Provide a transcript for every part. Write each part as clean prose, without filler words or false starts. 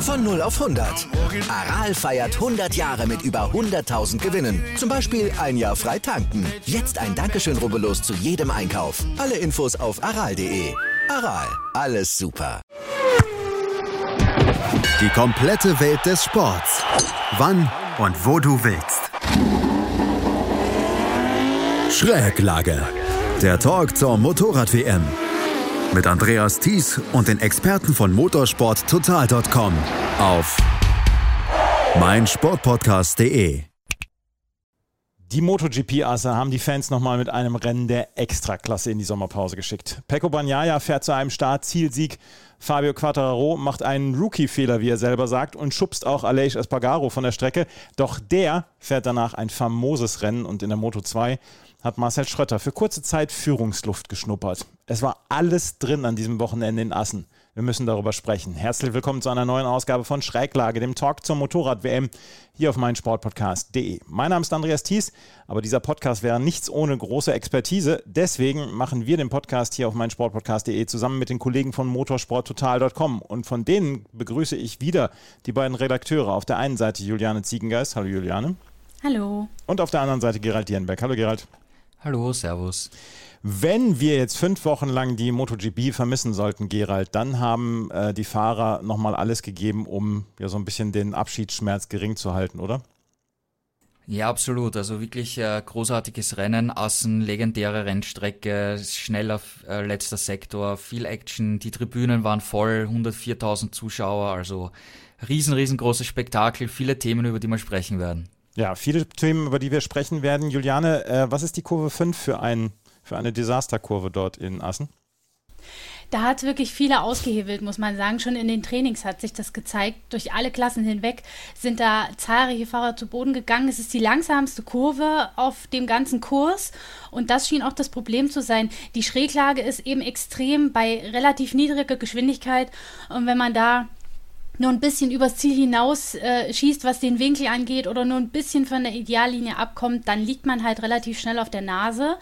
Von 0 auf 100. Aral feiert 100 Jahre mit über 100.000 Gewinnen. Zum Beispiel ein Jahr frei tanken. Jetzt ein Dankeschön, rubbellos zu jedem Einkauf. Alle Infos auf aral.de. Aral, alles super. Die komplette Welt des Sports. Wann und wo du willst. Schräglage. Der Talk zur Motorrad-WM. Mit Andreas Thies und den Experten von motorsporttotal.com auf meinsportpodcast.de. Die MotoGP-Asse haben die Fans nochmal mit einem Rennen der Extraklasse in die Sommerpause geschickt. Pecco Bagnaia fährt zu einem Start-Zielsieg. Fabio Quartararo macht einen Rookie-Fehler, wie er selber sagt, und schubst auch Aleix Espargaro von der Strecke. Doch der fährt danach ein famoses Rennen und in der Moto2 hat Marcel Schrötter für kurze Zeit Führungsluft geschnuppert. Es war alles drin an diesem Wochenende in Assen. Wir müssen darüber sprechen. Herzlich willkommen zu einer neuen Ausgabe von Schräglage, dem Talk zur Motorrad-WM, hier auf meinsportpodcast.de. Mein Name ist Andreas Thies, aber dieser Podcast wäre nichts ohne große Expertise. Deswegen machen wir den Podcast hier auf meinsportpodcast.de zusammen mit den Kollegen von motorsporttotal.com. Und von denen begrüße ich wieder die beiden Redakteure. Auf der einen Seite Juliane Ziegengeist. Hallo Juliane. Hallo. Und auf der anderen Seite Gerald Dierenberg. Hallo Gerald. Hallo, servus. Wenn wir jetzt 5 Wochen lang die MotoGP vermissen sollten, Gerald, dann haben die Fahrer nochmal alles gegeben, um ja so ein bisschen den Abschiedsschmerz gering zu halten, oder? Ja, absolut. Also wirklich großartiges Rennen. Assen, legendäre Rennstrecke, schneller letzter Sektor, viel Action. Die Tribünen waren voll, 104.000 Zuschauer. Also riesengroßes Spektakel, viele Themen, über die wir sprechen werden. Ja, viele Themen, über die wir sprechen werden. Juliane, was ist die Kurve 5 für eine Desasterkurve dort in Assen? Da hat es wirklich viele ausgehebelt, muss man sagen. Schon in den Trainings hat sich das gezeigt. Durch alle Klassen hinweg sind da zahlreiche Fahrer zu Boden gegangen. Es ist die langsamste Kurve auf dem ganzen Kurs und das schien auch das Problem zu sein. Die Schräglage ist eben extrem bei relativ niedriger Geschwindigkeit und wenn man da nur ein bisschen übers Ziel hinaus schießt, was den Winkel angeht, oder nur ein bisschen von der Ideallinie abkommt, dann liegt man halt relativ schnell auf der Nase.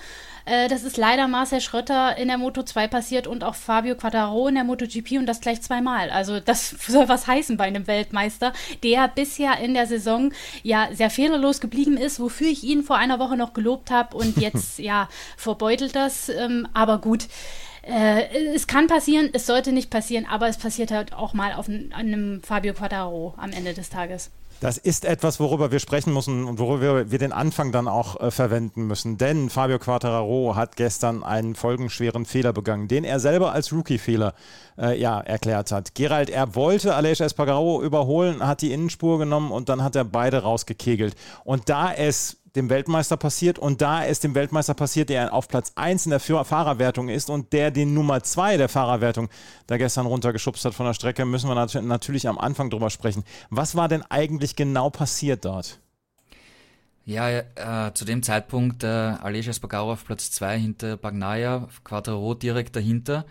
Das ist leider Marcel Schrötter in der Moto2 passiert und auch Fabio Quartararo in der MotoGP und das gleich 2-mal. Also das soll was heißen bei einem Weltmeister, der bisher in der Saison ja sehr fehlerlos geblieben ist, wofür ich ihn vor einer Woche noch gelobt habe und jetzt ja verbeutelt das, aber gut. Es kann passieren, es sollte nicht passieren, aber es passiert halt auch mal an einem Fabio Quartararo am Ende des Tages. Das ist etwas, worüber wir sprechen müssen und worüber wir den Anfang dann auch verwenden müssen. Denn Fabio Quartararo hat gestern einen folgenschweren Fehler begangen, den er selber als Rookie-Fehler erklärt hat. Gerald, er wollte Aleix Espargaro überholen, hat die Innenspur genommen und dann hat er beide rausgekegelt. Und da es dem Weltmeister passiert, der auf Platz 1 in der Fahrerwertung ist und der den Nummer 2 der Fahrerwertung da gestern runtergeschubst hat von der Strecke, müssen wir natürlich am Anfang drüber sprechen. Was war denn eigentlich genau passiert dort? Ja, zu dem Zeitpunkt Aleix Espargaro auf Platz 2 hinter Bagnaia, Quartararo direkt dahinter.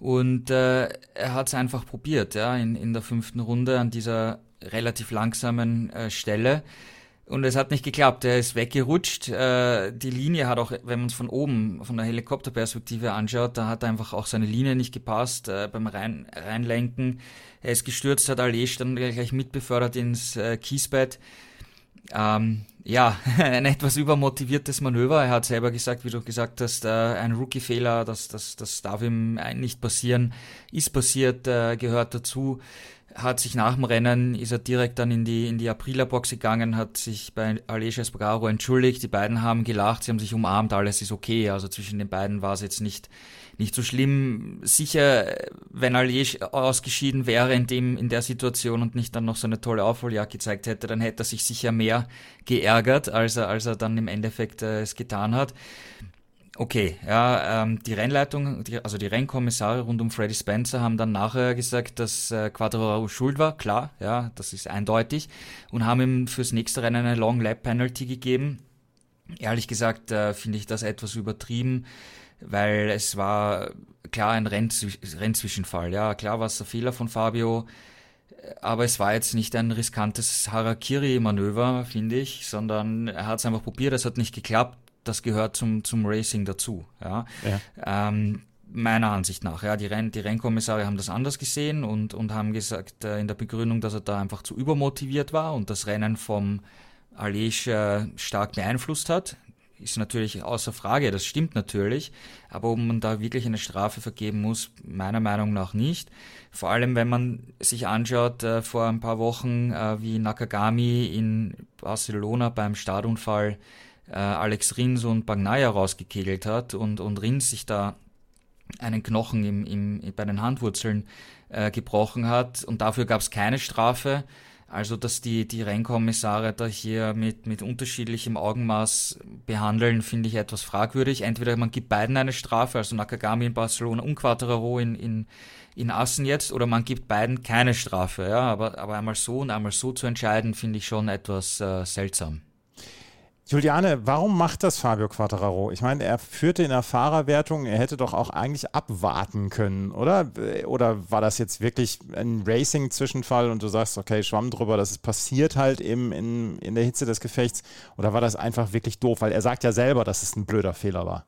Und er hat es einfach probiert, ja, in der 5. Runde an dieser relativ langsamen Stelle. Und es hat nicht geklappt, er ist weggerutscht, die Linie hat auch, wenn man es von oben, von der Helikopterperspektive anschaut, da hat einfach auch seine Linie nicht gepasst beim Reinlenken, er ist gestürzt, hat Aleix dann gleich mitbefördert ins Kiesbett, ein etwas übermotiviertes Manöver, er hat selber gesagt, wie du gesagt hast, ein Rookie-Fehler, das darf ihm nicht passieren, ist passiert, gehört dazu. Hat sich nach dem Rennen, ist er direkt dann in die Aprilia-Box gegangen, hat sich bei Aleix Espargaro entschuldigt, die beiden haben gelacht, sie haben sich umarmt, alles ist okay, also zwischen den beiden war es jetzt nicht so schlimm. Sicher, wenn Aleix ausgeschieden wäre in der Situation und nicht dann noch so eine tolle Aufholjagd gezeigt hätte, dann hätte er sich sicher mehr geärgert, als er dann im Endeffekt es getan hat. Okay, ja, die Rennleitung, also die Rennkommissare rund um Freddie Spencer haben dann nachher gesagt, dass Quartararo schuld war, klar, ja, das ist eindeutig, und haben ihm fürs nächste Rennen eine Long Lap Penalty gegeben. Ehrlich gesagt finde ich das etwas übertrieben, weil es war klar ein Rennzwischenfall, ja, klar war es der Fehler von Fabio, aber es war jetzt nicht ein riskantes Harakiri-Manöver, finde ich, sondern er hat es einfach probiert, es hat nicht geklappt. Das gehört zum Racing dazu, ja. Ja. Meiner Ansicht nach, ja. Die Rennkommissare haben das anders gesehen und haben gesagt in der Begründung, dass er da einfach zu übermotiviert war und das Rennen vom Aleix stark beeinflusst hat. Ist natürlich außer Frage, das stimmt natürlich, aber ob man da wirklich eine Strafe vergeben muss, meiner Meinung nach nicht. Vor allem, wenn man sich anschaut, vor ein paar Wochen, wie Nakagami in Barcelona beim Startunfall Alex Rins und Bagnaia rausgekegelt hat und Rins sich da einen Knochen bei den Handwurzeln gebrochen hat und dafür gab es keine Strafe. Also, dass die Rennkommissare da hier mit unterschiedlichem Augenmaß behandeln, finde ich etwas fragwürdig. Entweder man gibt beiden eine Strafe, also Nakagami in Barcelona und Quartararo in Assen jetzt, oder man gibt beiden keine Strafe. Ja, aber einmal so und einmal so zu entscheiden, finde ich schon etwas seltsam. Juliane, warum macht das Fabio Quartararo? Ich meine, er führte in der Fahrerwertung, er hätte doch auch eigentlich abwarten können, oder? Oder war das jetzt wirklich ein Racing-Zwischenfall und du sagst, okay, schwamm drüber, das ist passiert halt eben in der Hitze des Gefechts? Oder war das einfach wirklich doof? Weil er sagt ja selber, dass es ein blöder Fehler war.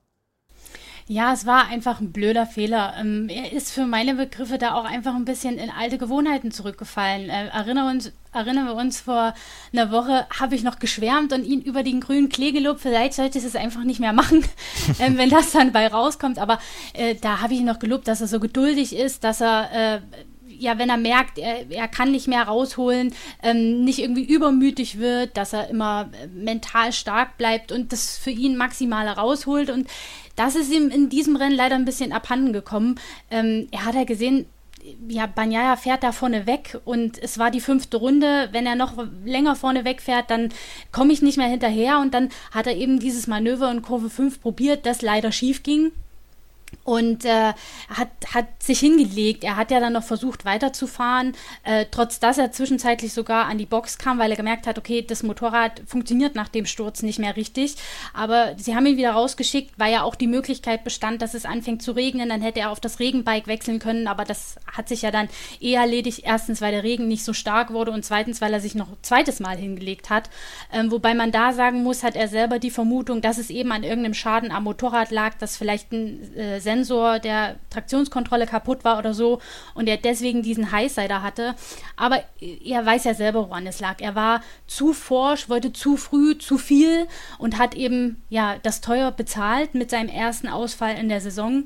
Ja, es war einfach ein blöder Fehler. Er ist für meine Begriffe da auch einfach ein bisschen in alte Gewohnheiten zurückgefallen. Erinnern wir uns, vor einer Woche habe ich noch geschwärmt und ihn über den grünen Klee gelobt. Vielleicht sollte ich es einfach nicht mehr machen, wenn das dann bei rauskommt. Aber da habe ich ihn noch gelobt, dass er so geduldig ist, dass er... wenn er merkt, er kann nicht mehr rausholen, nicht irgendwie übermütig wird, dass er immer mental stark bleibt und das für ihn Maximale rausholt. Und das ist ihm in diesem Rennen leider ein bisschen abhanden gekommen. Er hat ja gesehen, ja, Bagnaia fährt da vorne weg und es war die 5. Runde. Wenn er noch länger vorne wegfährt, dann komme ich nicht mehr hinterher. Und dann hat er eben dieses Manöver in Kurve 5 probiert, das leider schief ging. Und hat sich hingelegt. Er hat ja dann noch versucht weiterzufahren, trotz dass er zwischenzeitlich sogar an die Box kam, weil er gemerkt hat, okay, das Motorrad funktioniert nach dem Sturz nicht mehr richtig. Aber sie haben ihn wieder rausgeschickt, weil ja auch die Möglichkeit bestand, dass es anfängt zu regnen. Dann hätte er auf das Regenbike wechseln können, aber das hat sich ja dann eher erledigt. Erstens, weil der Regen nicht so stark wurde und zweitens, weil er sich noch ein zweites Mal hingelegt hat. Wobei man da sagen muss, hat er selber die Vermutung, dass es eben an irgendeinem Schaden am Motorrad lag, dass vielleicht ein Sensor der Traktionskontrolle kaputt war oder so und er deswegen diesen Highsider hatte. Aber er weiß ja selber, woran es lag. Er war zu forsch, wollte zu früh, zu viel und hat eben ja das teuer bezahlt mit seinem ersten Ausfall in der Saison.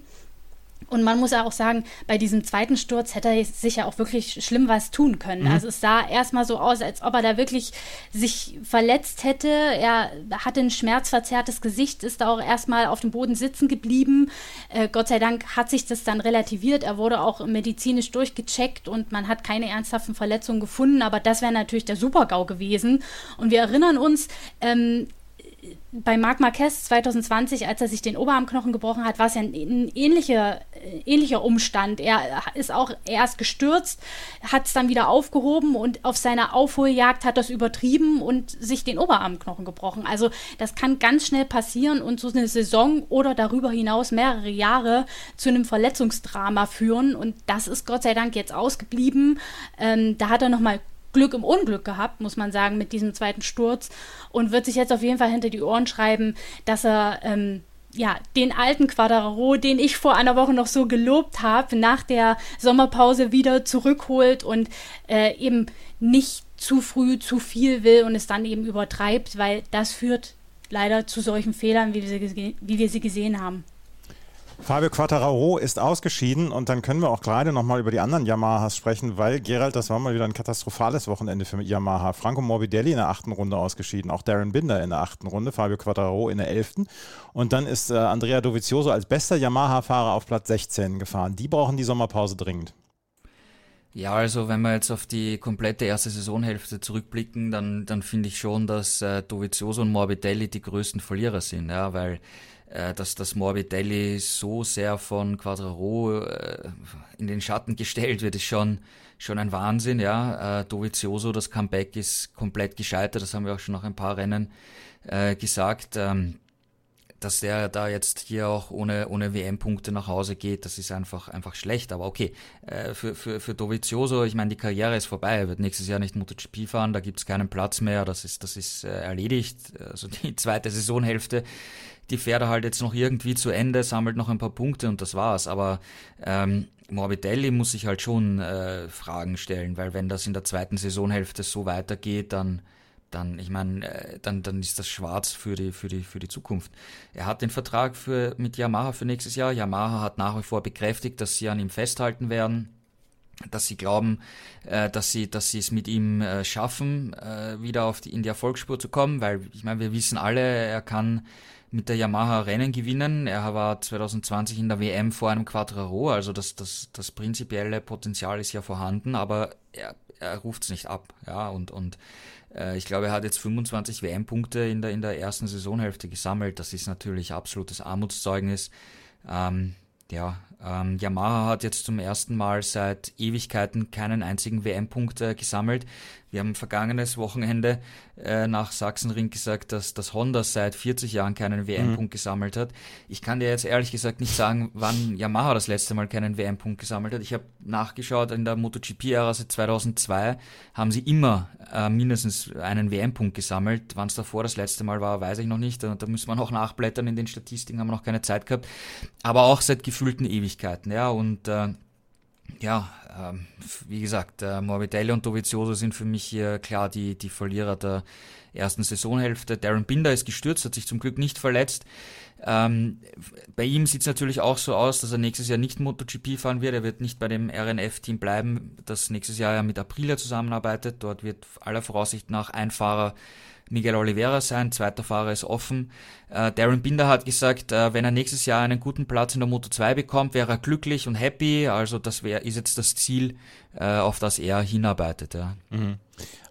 Und man muss auch sagen, bei diesem zweiten Sturz hätte er sich ja auch wirklich schlimm was tun können. Mhm. Also es sah erstmal so aus, als ob er da wirklich sich verletzt hätte. Er hatte ein schmerzverzerrtes Gesicht, ist da auch erstmal auf dem Boden sitzen geblieben. Gott sei Dank hat sich das dann relativiert. Er wurde auch medizinisch durchgecheckt und man hat keine ernsthaften Verletzungen gefunden. Aber das wäre natürlich der Super-GAU gewesen. Und wir erinnern uns, bei Marc Marquez 2020, als er sich den Oberarmknochen gebrochen hat, war es ja ein ähnlicher Umstand. Er ist auch erst gestürzt, hat es dann wieder aufgehoben und auf seiner Aufholjagd hat das übertrieben und sich den Oberarmknochen gebrochen. Also das kann ganz schnell passieren und so eine Saison oder darüber hinaus mehrere Jahre zu einem Verletzungsdrama führen. Und das ist Gott sei Dank jetzt ausgeblieben. Da hat er nochmal Glück im Unglück gehabt, muss man sagen, mit diesem zweiten Sturz und wird sich jetzt auf jeden Fall hinter die Ohren schreiben, dass er den alten Quartararo, den ich vor einer Woche noch so gelobt habe, nach der Sommerpause wieder zurückholt und eben nicht zu früh zu viel will und es dann eben übertreibt, weil das führt leider zu solchen Fehlern, wie wir sie gesehen haben. Fabio Quartararo ist ausgeschieden und dann können wir auch gerade nochmal über die anderen Yamahas sprechen, weil, Gerald, das war mal wieder ein katastrophales Wochenende für Yamaha. Franco Morbidelli in der 8. Runde ausgeschieden, auch Darren Binder in der 8. Runde, Fabio Quartararo in der 11. Und dann ist Andrea Dovizioso als bester Yamaha-Fahrer auf Platz 16 gefahren. Die brauchen die Sommerpause dringend. Ja, also wenn wir jetzt auf die komplette erste Saisonhälfte zurückblicken, dann finde ich schon, dass Dovizioso und Morbidelli die größten Verlierer sind, ja, weil dass Morbidelli so sehr von Quartararo in den Schatten gestellt wird, ist schon ein Wahnsinn, ja. Dovizioso, das Comeback ist komplett gescheitert, das haben wir auch schon nach ein paar Rennen gesagt. Dass der da jetzt hier auch ohne WM-Punkte nach Hause geht, das ist einfach schlecht. Aber okay, für Dovizioso, ich meine, die Karriere ist vorbei, er wird nächstes Jahr nicht MotoGP fahren, da gibt's keinen Platz mehr, das ist erledigt. Also die zweite Saisonhälfte, die fährt er halt jetzt noch irgendwie zu Ende, sammelt noch ein paar Punkte und das war's. Aber Morbidelli muss sich halt schon Fragen stellen, weil wenn das in der zweiten Saisonhälfte so weitergeht, dann ist das schwarz für die Zukunft. Er hat den Vertrag mit Yamaha für nächstes Jahr. Yamaha hat nach wie vor bekräftigt, dass sie an ihm festhalten werden, dass sie glauben, dass sie es mit ihm schaffen, wieder in die Erfolgsspur zu kommen, weil ich meine, wir wissen alle, er kann mit der Yamaha Rennen gewinnen. Er war 2020 in der WM vor einem Quartararo, also das prinzipielle Potenzial ist ja vorhanden, aber er ruft es nicht ab, ja, und ich glaube, er hat jetzt 25 WM-Punkte in der ersten Saisonhälfte gesammelt. Das ist natürlich absolutes Armutszeugnis. Yamaha hat jetzt zum ersten Mal seit Ewigkeiten keinen einzigen WM-Punkt gesammelt. Wir haben vergangenes Wochenende nach Sachsenring gesagt, dass das Honda seit 40 Jahren keinen WM-Punkt gesammelt hat. Ich kann dir jetzt ehrlich gesagt nicht sagen, wann Yamaha das letzte Mal keinen WM-Punkt gesammelt hat. Ich habe nachgeschaut, in der MotoGP-Ära seit 2002 haben sie immer mindestens einen WM-Punkt gesammelt. Wann es davor das letzte Mal war, weiß ich noch nicht. Da muss man auch nachblättern in den Statistiken, haben wir noch keine Zeit gehabt. Aber auch seit gefühlten Ewigkeiten, ja, und wie gesagt, Morbidelli und Dovizioso sind für mich hier klar die Verlierer der ersten Saisonhälfte. Darren Binder ist gestürzt, hat sich zum Glück nicht verletzt. Bei ihm sieht es natürlich auch so aus, dass er nächstes Jahr nicht MotoGP fahren wird. Er wird nicht bei dem RNF-Team bleiben, das nächstes Jahr ja mit Aprilia zusammenarbeitet. Dort wird aller Voraussicht nach ein Fahrer Miguel Oliveira sein, zweiter Fahrer ist offen. Darren Binder hat gesagt, wenn er nächstes Jahr einen guten Platz in der Moto2 bekommt, wäre er glücklich und happy. Also ist jetzt das Ziel, auf das er hinarbeitet. Ja.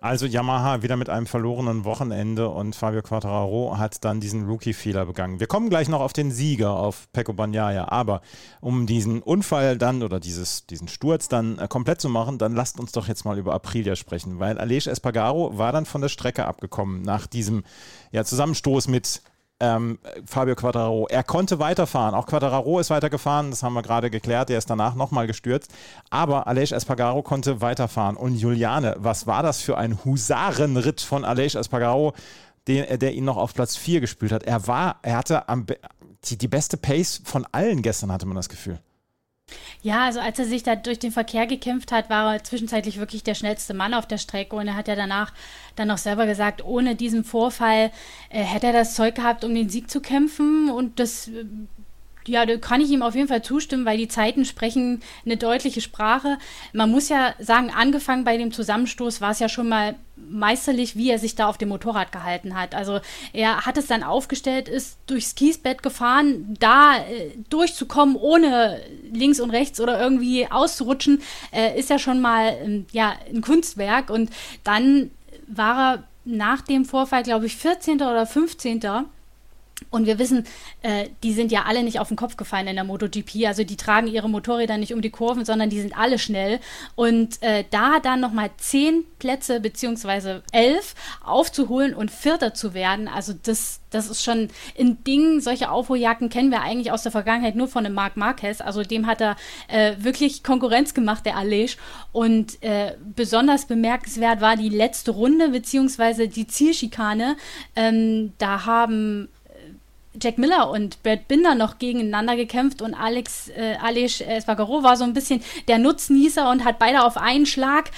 Also Yamaha wieder mit einem verlorenen Wochenende und Fabio Quartararo hat dann diesen Rookie-Fehler begangen. Wir kommen gleich noch auf den Sieger, auf Pecco Bagnaia, aber um diesen Unfall dann oder diesen Sturz dann komplett zu machen, dann lasst uns doch jetzt mal über Aprilia sprechen, weil Aleix Espargaro war dann von der Strecke abgekommen nach diesem Zusammenstoß mit Fabio Quartararo. Er konnte weiterfahren, auch Quartararo ist weitergefahren, das haben wir gerade geklärt, er ist danach nochmal gestürzt, aber Aleix Espargaro konnte weiterfahren und Juliane, was war das für ein Husarenritt von Aleix Espargaro, der ihn noch auf Platz 4 gespielt hat. Er hatte die beste Pace von allen gestern, hatte man das Gefühl. Ja, also als er sich da durch den Verkehr gekämpft hat, war er zwischenzeitlich wirklich der schnellste Mann auf der Strecke und er hat ja danach dann auch selber gesagt, ohne diesen Vorfall hätte er das Zeug gehabt, um den Sieg zu kämpfen, und das da kann ich ihm auf jeden Fall zustimmen, weil die Zeiten sprechen eine deutliche Sprache. Man muss ja sagen, angefangen bei dem Zusammenstoß war es ja schon mal meisterlich, wie er sich da auf dem Motorrad gehalten hat. Also er hat es dann aufgestellt, ist durchs Kiesbett gefahren, da durchzukommen, ohne links und rechts oder irgendwie auszurutschen, ist ja schon mal ein Kunstwerk. Und dann war er nach dem Vorfall, glaube ich, 14. oder 15. Und wir wissen, die sind ja alle nicht auf den Kopf gefallen in der MotoGP, also die tragen ihre Motorräder nicht um die Kurven, sondern die sind alle schnell. Und da dann nochmal 10 Plätze beziehungsweise 11 aufzuholen und Vierter zu werden, also das ist schon ein Ding. Solche Aufholjagden kennen wir eigentlich aus der Vergangenheit nur von dem Marc Marquez, also dem hat er wirklich Konkurrenz gemacht, der Aleix. Und besonders bemerkenswert war die letzte Runde beziehungsweise die Zielschikane, da haben Jack Miller und Brad Binder noch gegeneinander gekämpft und Aleix Espargaro war so ein bisschen der Nutznießer und hat beide auf einen Schlag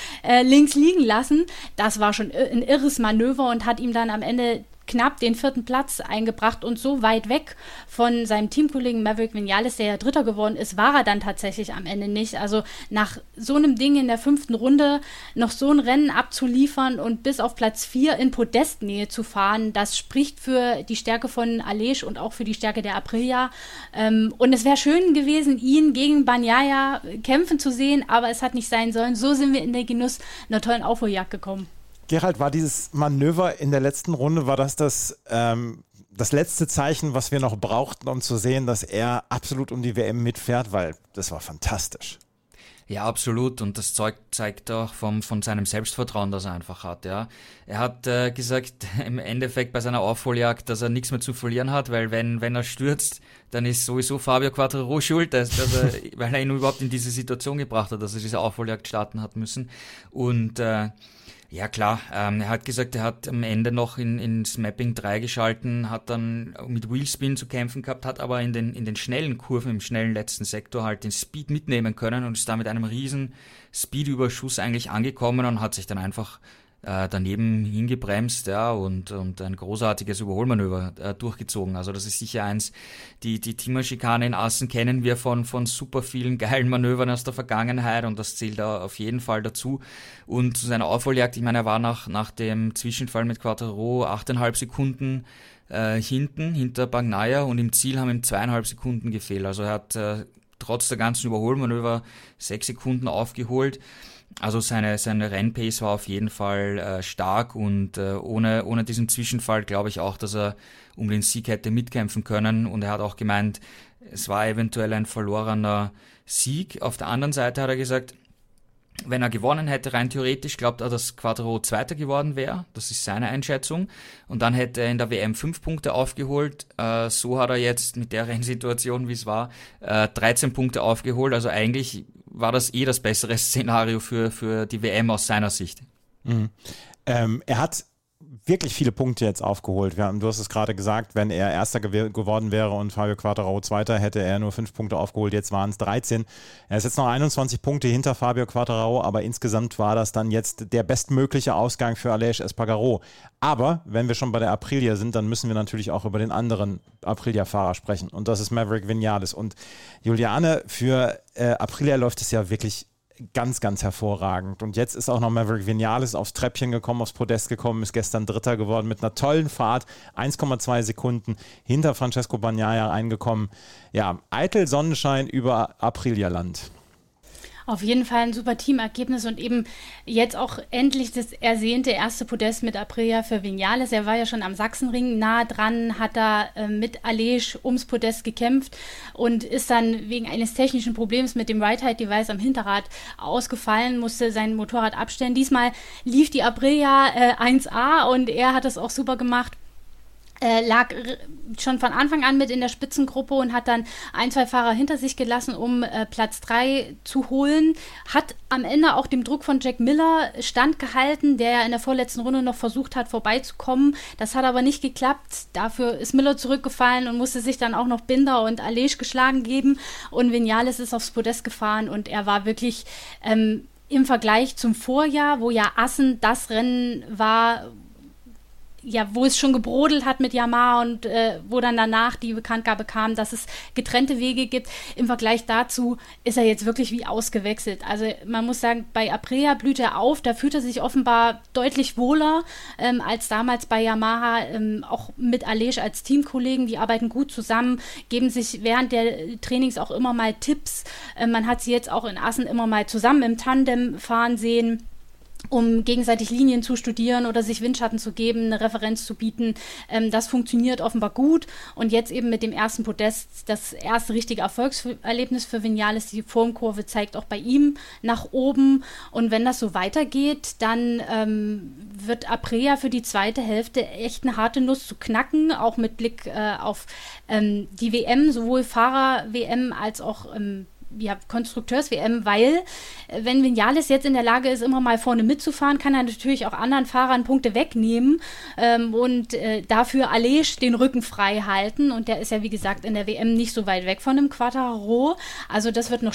links liegen lassen. Das war schon ein irres Manöver und hat ihm dann am Ende knapp den vierten Platz eingebracht und so weit weg von seinem Teamkollegen Maverick Viñales, der ja Dritter geworden ist, war er dann tatsächlich am Ende nicht. Also nach so einem Ding in der 5. Runde noch so ein Rennen abzuliefern und bis auf Platz 4 in Podestnähe zu fahren, das spricht für die Stärke von Aleix und auch für die Stärke der Aprilia. Und es wäre schön gewesen, ihn gegen Bagnaia kämpfen zu sehen, aber es hat nicht sein sollen. So sind wir in den Genuss einer tollen Aufholjagd gekommen. Gerald, war dieses Manöver in der letzten Runde, war das letzte Zeichen, was wir noch brauchten, um zu sehen, dass er absolut um die WM mitfährt, weil das war fantastisch. Ja, absolut. Und das zeigt auch von seinem Selbstvertrauen, das er einfach hat. Ja. Er hat gesagt, im Endeffekt bei seiner Aufholjagd, dass er nichts mehr zu verlieren hat, weil wenn er stürzt, dann ist sowieso Fabio Quartararo schuld, weil er ihn überhaupt in diese Situation gebracht hat, dass er diese Aufholjagd starten hat müssen. Und ja klar, er hat gesagt, er hat am Ende noch ins Mapping 3 geschalten, hat dann mit Wheelspin zu kämpfen gehabt, hat aber in den schnellen Kurven, im schnellen letzten Sektor halt den Speed mitnehmen können und ist da mit einem riesen Speed-Überschuss eigentlich angekommen und hat sich dann einfach daneben hingebremst, ja, und ein großartiges Überholmanöver durchgezogen. Also das ist sicher eins, die Teamerschikane in Assen kennen wir von super vielen geilen Manövern aus der Vergangenheit und das zählt da auf jeden Fall dazu. Und zu seiner Aufholjagd, ich meine, er war nach dem Zwischenfall mit Quartararo 8,5 Sekunden hinter Bagnaia und im Ziel haben ihm 2,5 Sekunden gefehlt. Also er hat trotz der ganzen Überholmanöver 6 Sekunden aufgeholt. Also seine Rennpace war auf jeden Fall stark und ohne diesen Zwischenfall glaube ich auch, dass er um den Sieg hätte mitkämpfen können. Und er hat auch gemeint, es war eventuell ein verlorener Sieg. Auf der anderen Seite hat er gesagt, wenn er gewonnen hätte, rein theoretisch, glaubt er, dass Quartararo Zweiter geworden wäre. Das ist seine Einschätzung. Und dann hätte er in der WM 5 Punkte aufgeholt. So hat er jetzt mit der Rennsituation, wie es war, 13 Punkte aufgeholt. Also eigentlich war das das bessere Szenario für die WM aus seiner Sicht. Mhm. Er hat wirklich viele Punkte jetzt aufgeholt. Du hast es gerade gesagt, wenn er Erster geworden wäre und Fabio Quartararo Zweiter, hätte er nur 5 Punkte aufgeholt, jetzt waren es 13. Er ist jetzt noch 21 Punkte hinter Fabio Quartararo, aber insgesamt war das dann jetzt der bestmögliche Ausgang für Aleix Espargaro. Aber wenn wir schon bei der Aprilia sind, dann müssen wir natürlich auch über den anderen Aprilia-Fahrer sprechen und das ist Maverick Viñales. Und Juliane, für Aprilia läuft es ja wirklich ganz, ganz hervorragend. Und jetzt ist auch noch Maverick Viñales aufs Treppchen gekommen, aufs Podest gekommen, ist gestern Dritter geworden mit einer tollen Fahrt, 1,2 Sekunden hinter Francesco Bagnaia reingekommen. Ja, eitel Sonnenschein über Aprilia-Land. Auf jeden Fall ein super Teamergebnis und eben jetzt auch endlich das ersehnte erste Podest mit Aprilia für Viñales. Er war ja schon am Sachsenring nah dran, hat da mit Aleix ums Podest gekämpft und ist dann wegen eines technischen Problems mit dem Ride-Height-Device am Hinterrad ausgefallen, musste sein Motorrad abstellen. Diesmal lief die Aprilia 1A und er hat das auch super gemacht. Lag schon von Anfang an mit in der Spitzengruppe und hat dann 1-2 Fahrer hinter sich gelassen, um Platz 3 zu holen. Hat am Ende auch dem Druck von Jack Miller standgehalten, der ja in der vorletzten Runde noch versucht hat, vorbeizukommen. Das hat aber nicht geklappt. Dafür ist Miller zurückgefallen und musste sich dann auch noch Binder und Aleix geschlagen geben. Und Viñales ist aufs Podest gefahren und er war wirklich im Vergleich zum Vorjahr, wo ja Assen das Rennen war, ja, wo es schon gebrodelt hat mit Yamaha und wo dann danach die Bekanntgabe kam, dass es getrennte Wege gibt. Im Vergleich dazu ist er jetzt wirklich wie ausgewechselt. Also man muss sagen, bei Aprilia blüht er auf, da fühlt er sich offenbar deutlich wohler als damals bei Yamaha, auch mit Aleix als Teamkollegen. Die arbeiten gut zusammen, geben sich während der Trainings auch immer mal Tipps. Man hat sie jetzt auch in Assen immer mal zusammen im Tandem fahren sehen, um gegenseitig Linien zu studieren oder sich Windschatten zu geben, eine Referenz zu bieten. Das funktioniert offenbar gut. Und jetzt eben mit dem ersten Podest, das erste richtige Erfolgserlebnis für Viñales, die Formkurve zeigt auch bei ihm nach oben. Und wenn das so weitergeht, dann wird Aprilia für die zweite Hälfte echt eine harte Nuss zu knacken, auch mit Blick auf die WM, sowohl Fahrer-WM als auch ja, Konstrukteurs-WM, weil wenn Viñales jetzt in der Lage ist, immer mal vorne mitzufahren, kann er natürlich auch anderen Fahrern Punkte wegnehmen und dafür Aleix den Rücken frei halten. Und der ist ja, wie gesagt, in der WM nicht so weit weg von dem Quartararo. Also das wird noch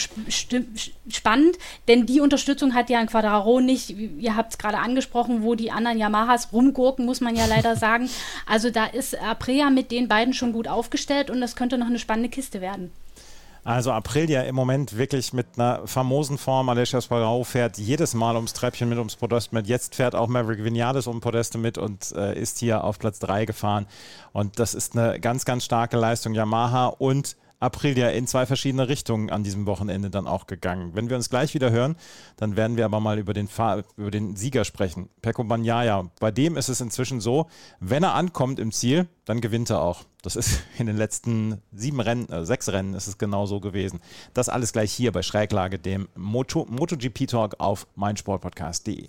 spannend, denn die Unterstützung hat ja ein Quartararo nicht. Ihr habt es gerade angesprochen, wo die anderen Yamahas rumgurken, muss man ja leider sagen. Also da ist Aprilia mit den beiden schon gut aufgestellt und das könnte noch eine spannende Kiste werden. Also Aprilia im Moment wirklich mit einer famosen Form. Aleix Espargaro fährt jedes Mal ums Treppchen mit, ums Podest mit. Jetzt fährt auch Maverick Viñales um Podeste mit und ist hier auf Platz 3 gefahren. Und das ist eine ganz, ganz starke Leistung. Yamaha und Aprilia in zwei verschiedene Richtungen an diesem Wochenende dann auch gegangen. Wenn wir uns gleich wieder hören, dann werden wir aber mal über den Sieger sprechen. Pecco Bagnaia, bei dem ist es inzwischen so, wenn er ankommt im Ziel, dann gewinnt er auch. Das ist in den letzten 6 Rennen ist es genau so gewesen. Das alles gleich hier bei Schräglage, dem MotoGP-Talk auf meinsportpodcast.de.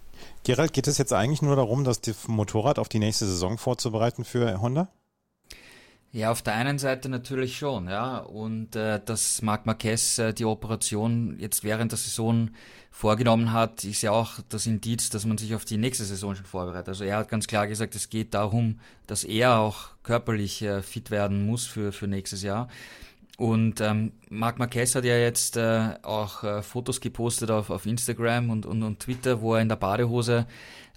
Gerald, geht es jetzt eigentlich nur darum, das Motorrad auf die nächste Saison vorzubereiten für Honda? Ja, auf der einen Seite natürlich schon, ja. Und dass Marc Marquez die Operation jetzt während der Saison vorgenommen hat, ist ja auch das Indiz, dass man sich auf die nächste Saison schon vorbereitet. Also er hat ganz klar gesagt, es geht darum, dass er auch körperlich fit werden muss für nächstes Jahr. Und Marc Marquez hat ja jetzt auch Fotos gepostet auf Instagram und Twitter, wo er in der Badehose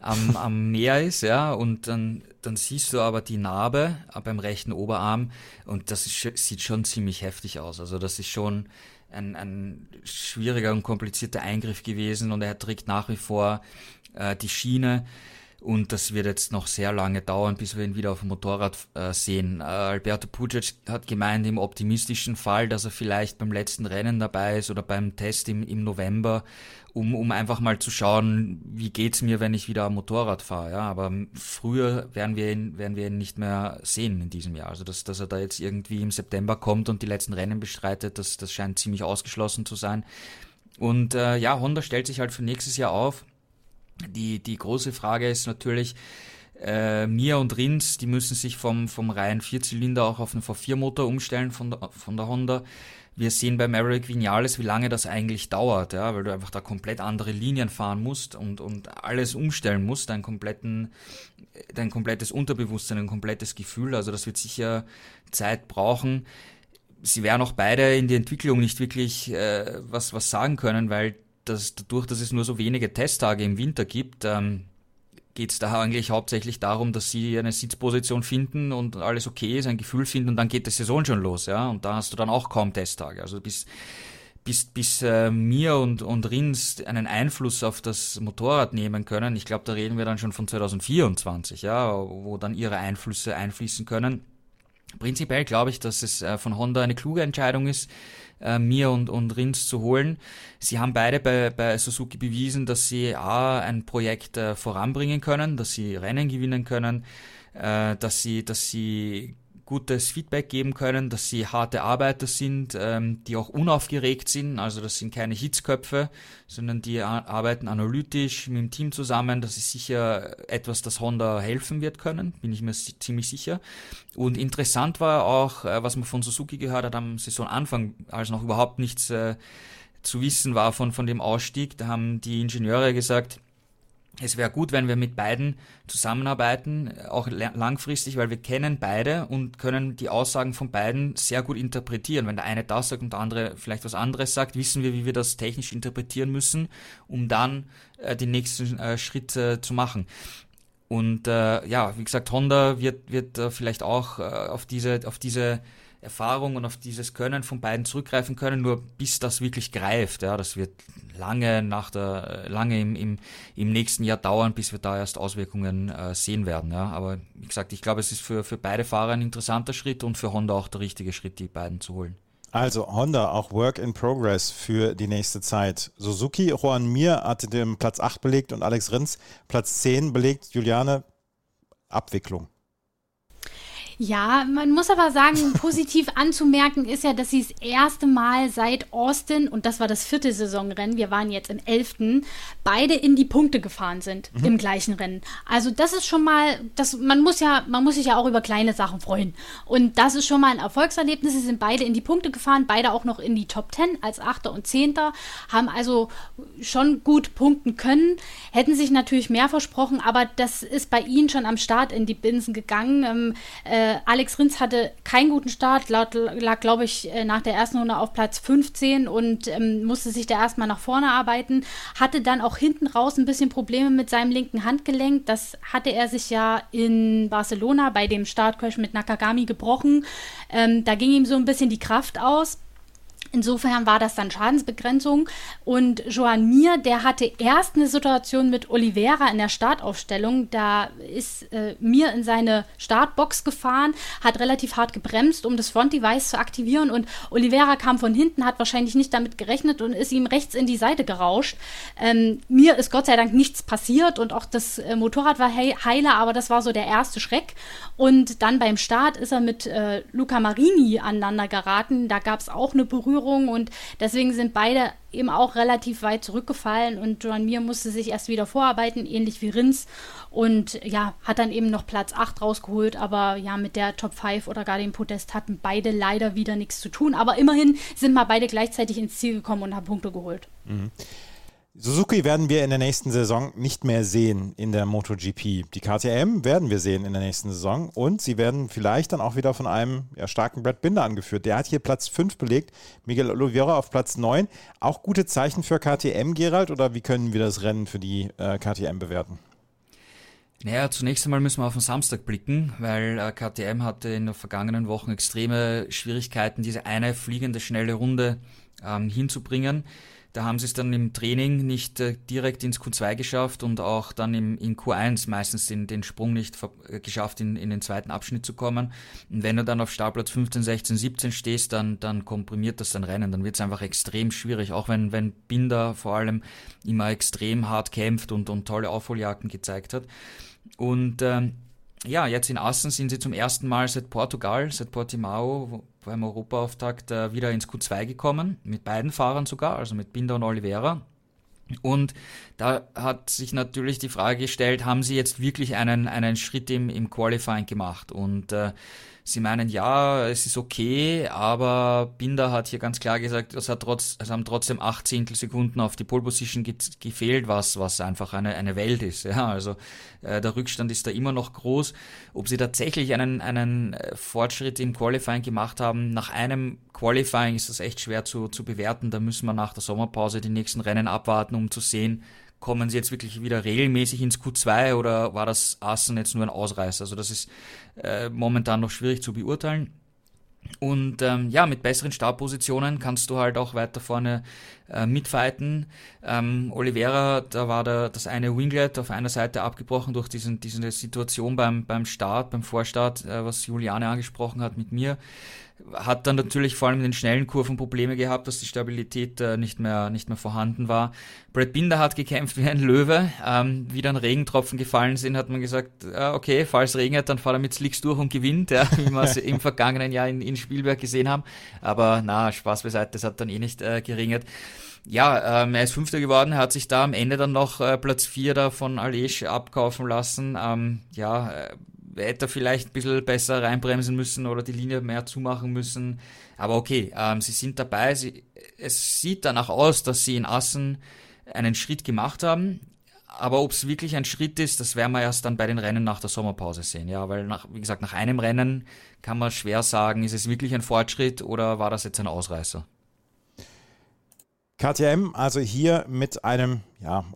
am Meer ist, ja, und dann siehst du aber die Narbe beim rechten Oberarm und das sieht schon ziemlich heftig aus. Also das ist schon ein schwieriger und komplizierter Eingriff gewesen und er trägt nach wie vor die Schiene und das wird jetzt noch sehr lange dauern, bis wir ihn wieder auf dem Motorrad sehen. Alberto Puig hat gemeint, im optimistischen Fall, dass er vielleicht beim letzten Rennen dabei ist oder beim Test im November, um einfach mal zu schauen, wie geht's mir, wenn ich wieder am Motorrad fahre. Ja, aber früher werden wir ihn nicht mehr sehen in diesem Jahr. Also dass er da jetzt irgendwie im September kommt und die letzten Rennen bestreitet, das scheint ziemlich ausgeschlossen zu sein. Und ja, Honda stellt sich halt für nächstes Jahr auf. Die große Frage ist natürlich, Mir und Rins, die müssen sich vom reinen Vierzylinder auch auf einen V4-Motor umstellen von der Honda. Wir sehen bei Maverick Viñales, wie lange das eigentlich dauert, ja, weil du einfach da komplett andere Linien fahren musst und alles umstellen musst, dein komplettes Unterbewusstsein, ein komplettes Gefühl. Also das wird sicher Zeit brauchen. Sie werden auch beide in die Entwicklung nicht wirklich was sagen können, weil dadurch, dass es nur so wenige Testtage im Winter gibt, geht es da eigentlich hauptsächlich darum, dass sie eine Sitzposition finden und alles okay ist, ein Gefühl finden und dann geht die Saison schon los, ja, und da hast du dann auch kaum Testtage. Also bis Mir und Rins einen Einfluss auf das Motorrad nehmen können, ich glaube, da reden wir dann schon von 2024, ja, wo dann ihre Einflüsse einfließen können. Prinzipiell glaube ich, dass es von Honda eine kluge Entscheidung ist, Mir und Rins zu holen. Sie haben beide bei Suzuki bewiesen, dass sie ein Projekt voranbringen können, dass sie Rennen gewinnen können, dass sie gutes Feedback geben können, dass sie harte Arbeiter sind, die auch unaufgeregt sind. Also das sind keine Hitzköpfe, sondern die arbeiten analytisch mit dem Team zusammen. Das ist sicher etwas, das Honda helfen wird können, bin ich mir ziemlich sicher. Und interessant war auch, was man von Suzuki gehört hat am Saisonanfang, als noch überhaupt nichts zu wissen war von dem Ausstieg. Da haben die Ingenieure gesagt, es wäre gut, wenn wir mit beiden zusammenarbeiten, auch langfristig, weil wir kennen beide und können die Aussagen von beiden sehr gut interpretieren. Wenn der eine das sagt und der andere vielleicht was anderes sagt, wissen wir, wie wir das technisch interpretieren müssen, um dann den nächsten Schritt zu machen. Und ja, wie gesagt, Honda wird vielleicht auch auf diese Erfahrung und auf dieses Können von beiden zurückgreifen können, nur bis das wirklich greift. Ja, das wird lange im nächsten Jahr dauern, bis wir da erst Auswirkungen sehen werden. Ja, aber wie gesagt, ich glaube, es ist für beide Fahrer ein interessanter Schritt und für Honda auch der richtige Schritt, die beiden zu holen. Also Honda, auch Work in Progress für die nächste Zeit. Suzuki, Joan Mir hatte den Platz 8 belegt und Alex Rins Platz 10 belegt. Juliane, Abwicklung. Ja, man muss aber sagen, positiv anzumerken ist ja, dass sie das erste Mal seit Austin, und das war das 4. Saisonrennen, wir waren jetzt im 11., beide in die Punkte gefahren sind im gleichen Rennen. Also das ist schon mal, man muss sich ja auch über kleine Sachen freuen. Und das ist schon mal ein Erfolgserlebnis. Sie sind beide in die Punkte gefahren, beide auch noch in die Top 10 als 8. und 10. Haben also schon gut punkten können, hätten sich natürlich mehr versprochen, aber das ist bei ihnen schon am Start in die Binsen gegangen. Alex Rins hatte keinen guten Start, lag, glaube ich, nach der ersten Runde auf Platz 15 und musste sich da erstmal nach vorne arbeiten. Hatte dann auch hinten raus ein bisschen Probleme mit seinem linken Handgelenk. Das hatte er sich ja in Barcelona bei dem Startcrash mit Nakagami gebrochen. Da ging ihm so ein bisschen die Kraft aus. Insofern war das dann Schadensbegrenzung. Und Joan Mir, der hatte erst eine Situation mit Oliveira in der Startaufstellung. Da ist Mir in seine Startbox gefahren, hat relativ hart gebremst, um das Front-Device zu aktivieren. Und Oliveira kam von hinten, hat wahrscheinlich nicht damit gerechnet und ist ihm rechts in die Seite gerauscht. Mir ist Gott sei Dank nichts passiert und auch das Motorrad war heiler, aber das war so der erste Schreck. Und dann beim Start ist er mit Luca Marini aneinander geraten. Da gab es auch eine Berührung. Und deswegen sind beide eben auch relativ weit zurückgefallen und Joan Mir musste sich erst wieder vorarbeiten, ähnlich wie Rins, und ja, hat dann eben noch Platz 8 rausgeholt, aber ja, mit der Top 5 oder gar dem Podest hatten beide leider wieder nichts zu tun, aber immerhin sind mal beide gleichzeitig ins Ziel gekommen und haben Punkte geholt. Mhm. Suzuki werden wir in der nächsten Saison nicht mehr sehen in der MotoGP. Die KTM werden wir sehen in der nächsten Saison und sie werden vielleicht dann auch wieder von einem starken Brad Binder angeführt. Der hat hier Platz 5 belegt, Miguel Oliveira auf Platz 9. Auch gute Zeichen für KTM, Gerald, oder wie können wir das Rennen für die KTM bewerten? Naja, zunächst einmal müssen wir auf den Samstag blicken, weil KTM hatte in den vergangenen Wochen extreme Schwierigkeiten, diese eine fliegende, schnelle Runde hinzubringen. Da haben sie es dann im Training nicht direkt ins Q2 geschafft und auch dann in Q1 meistens den Sprung nicht geschafft, in den zweiten Abschnitt zu kommen. Und wenn du dann auf Startplatz 15, 16, 17 stehst, dann komprimiert das dein Rennen. Dann wird es einfach extrem schwierig, auch wenn Binder vor allem immer extrem hart kämpft und tolle Aufholjagden gezeigt hat. Und ja, jetzt in Assen sind sie zum ersten Mal seit Portugal, seit Portimao, beim Europaauftakt wieder ins Q2 gekommen, mit beiden Fahrern sogar, also mit Binder und Oliveira. Und da hat sich natürlich die Frage gestellt, haben sie jetzt wirklich einen Schritt im Qualifying gemacht? Und sie meinen, ja, es ist okay, aber Binder hat hier ganz klar gesagt, es haben trotzdem 0,8 Zehntelsekunden auf die Pole Position gefehlt, was einfach eine Welt ist. Ja, also der Rückstand ist da immer noch groß. Ob sie tatsächlich einen Fortschritt im Qualifying gemacht haben, nach einem Qualifying ist das echt schwer zu bewerten. Da müssen wir nach der Sommerpause die nächsten Rennen abwarten, um zu sehen, kommen sie jetzt wirklich wieder regelmäßig ins Q2 oder war das Assen jetzt nur ein Ausreißer? Also das ist momentan noch schwierig zu beurteilen. Und ja, mit besseren Startpositionen kannst du halt auch weiter vorne mitfighten. Oliveira, da war das eine Winglet auf einer Seite abgebrochen durch diese Situation beim Vorstart, was Juliane angesprochen hat mit mir. Hat dann natürlich vor allem in den schnellen Kurven Probleme gehabt, dass die Stabilität nicht mehr vorhanden war. Brad Binder hat gekämpft wie ein Löwe. Wie dann Regentropfen gefallen sind, hat man gesagt, okay, falls regnet, dann fahrt er mit Slicks durch und gewinnt, ja, wie wir es im vergangenen Jahr in Spielberg gesehen haben. Aber na, Spaß beiseite, das hat dann eh nicht geregnet. Ja, er ist Fünfter geworden, er hat sich da am Ende dann noch Platz 4 da von Aleix abkaufen lassen. Hätte er vielleicht ein bisschen besser reinbremsen müssen oder die Linie mehr zumachen müssen. Aber okay, sie sind dabei. Es sieht danach aus, dass sie in Assen einen Schritt gemacht haben. Aber ob es wirklich ein Schritt ist, das werden wir erst dann bei den Rennen nach der Sommerpause sehen. Ja, weil, wie gesagt, nach einem Rennen kann man schwer sagen, ist es wirklich ein Fortschritt oder war das jetzt ein Ausreißer? KTM also hier mit einem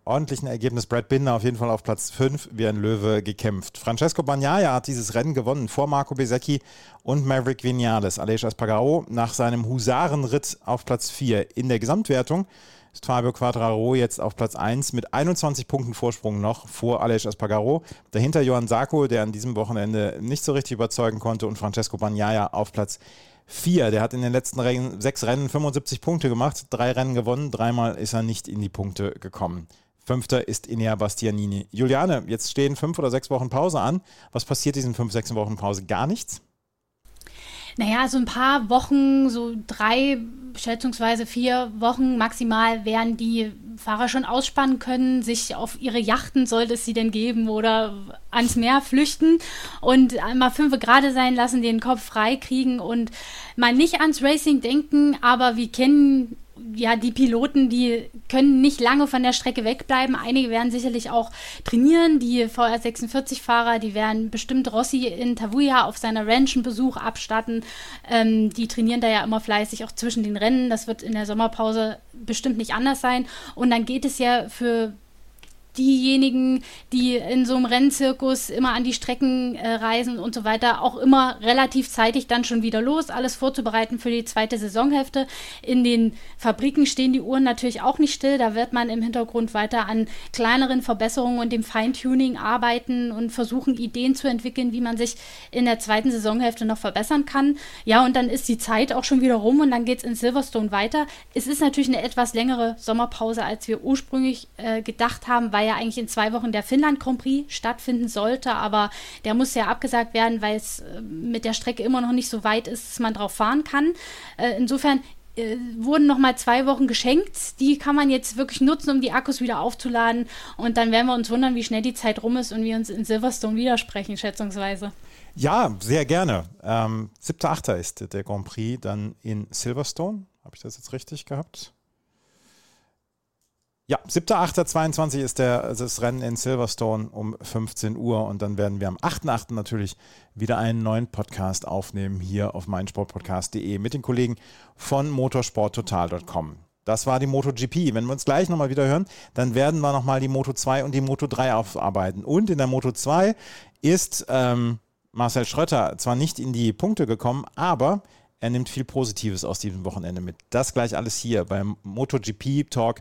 ordentlichen Ergebnis. Brad Binder auf jeden Fall auf Platz 5 wie ein Löwe gekämpft. Francesco Bagnaia hat dieses Rennen gewonnen vor Marco Bezzecchi und Maverick Viñales. Aleix Espargaro nach seinem Husarenritt auf Platz 4. In der Gesamtwertung ist Fabio Quartararo jetzt auf Platz 1 mit 21 Punkten Vorsprung noch vor Aleix Espargaro. Dahinter Johann Sarko, der an diesem Wochenende nicht so richtig überzeugen konnte, und Francesco Bagnaia auf Platz 4. Der hat in den letzten 6 Rennen 75 Punkte gemacht, 3 Rennen gewonnen, 3-mal ist er nicht in die Punkte gekommen. 5. ist Enea Bastianini. Juliane, jetzt stehen 5 oder 6 Wochen Pause an. Was passiert diesen 5-6 Wochen Pause? Gar nichts? Naja, so ein paar Wochen, so 3, schätzungsweise 4 Wochen maximal werden die Fahrer schon ausspannen können, sich auf ihre Yachten, sollte es sie denn geben, oder ans Meer flüchten und einmal 5 gerade sein lassen, den Kopf frei kriegen und mal nicht ans Racing denken, aber wir kennen ja die Piloten, die können nicht lange von der Strecke wegbleiben. Einige werden sicherlich auch trainieren. Die VR46-Fahrer, die werden bestimmt Rossi in Tavuya auf seiner Ranch einen Besuch abstatten. Die trainieren da ja immer fleißig, auch zwischen den Rennen. Das wird in der Sommerpause bestimmt nicht anders sein. Und dann geht es ja für diejenigen, die in so einem Rennzirkus immer an die Strecken reisen und so weiter, auch immer relativ zeitig dann schon wieder los, alles vorzubereiten für die zweite Saisonhälfte. In den Fabriken stehen die Uhren natürlich auch nicht still, da wird man im Hintergrund weiter an kleineren Verbesserungen und dem Feintuning arbeiten und versuchen, Ideen zu entwickeln, wie man sich in der zweiten Saisonhälfte noch verbessern kann. Ja, und dann ist die Zeit auch schon wieder rum und dann geht es in Silverstone weiter. Es ist natürlich eine etwas längere Sommerpause, als wir ursprünglich gedacht haben, weil ja eigentlich in 2 Wochen der Finnland-Grand Prix stattfinden sollte, aber der muss ja abgesagt werden, weil es mit der Strecke immer noch nicht so weit ist, dass man drauf fahren kann. Insofern wurden nochmal 2 Wochen geschenkt. Die kann man jetzt wirklich nutzen, um die Akkus wieder aufzuladen, und dann werden wir uns wundern, wie schnell die Zeit rum ist und wir uns in Silverstone widersprechen, schätzungsweise. Ja, sehr gerne. 7.8. ist der Grand Prix dann in Silverstone. Habe ich das jetzt richtig gehabt? Ja, 7.8.22 ist das Rennen in Silverstone um 15 Uhr und dann werden wir am 8.8. natürlich wieder einen neuen Podcast aufnehmen hier auf meinsportpodcast.de mit den Kollegen von motorsporttotal.com. Das war die MotoGP. Wenn wir uns gleich nochmal wieder hören, dann werden wir nochmal die Moto2 und die Moto3 aufarbeiten. Und in der Moto2 ist Marcel Schrötter zwar nicht in die Punkte gekommen, aber er nimmt viel Positives aus diesem Wochenende mit. Das gleich alles hier beim MotoGP-Talk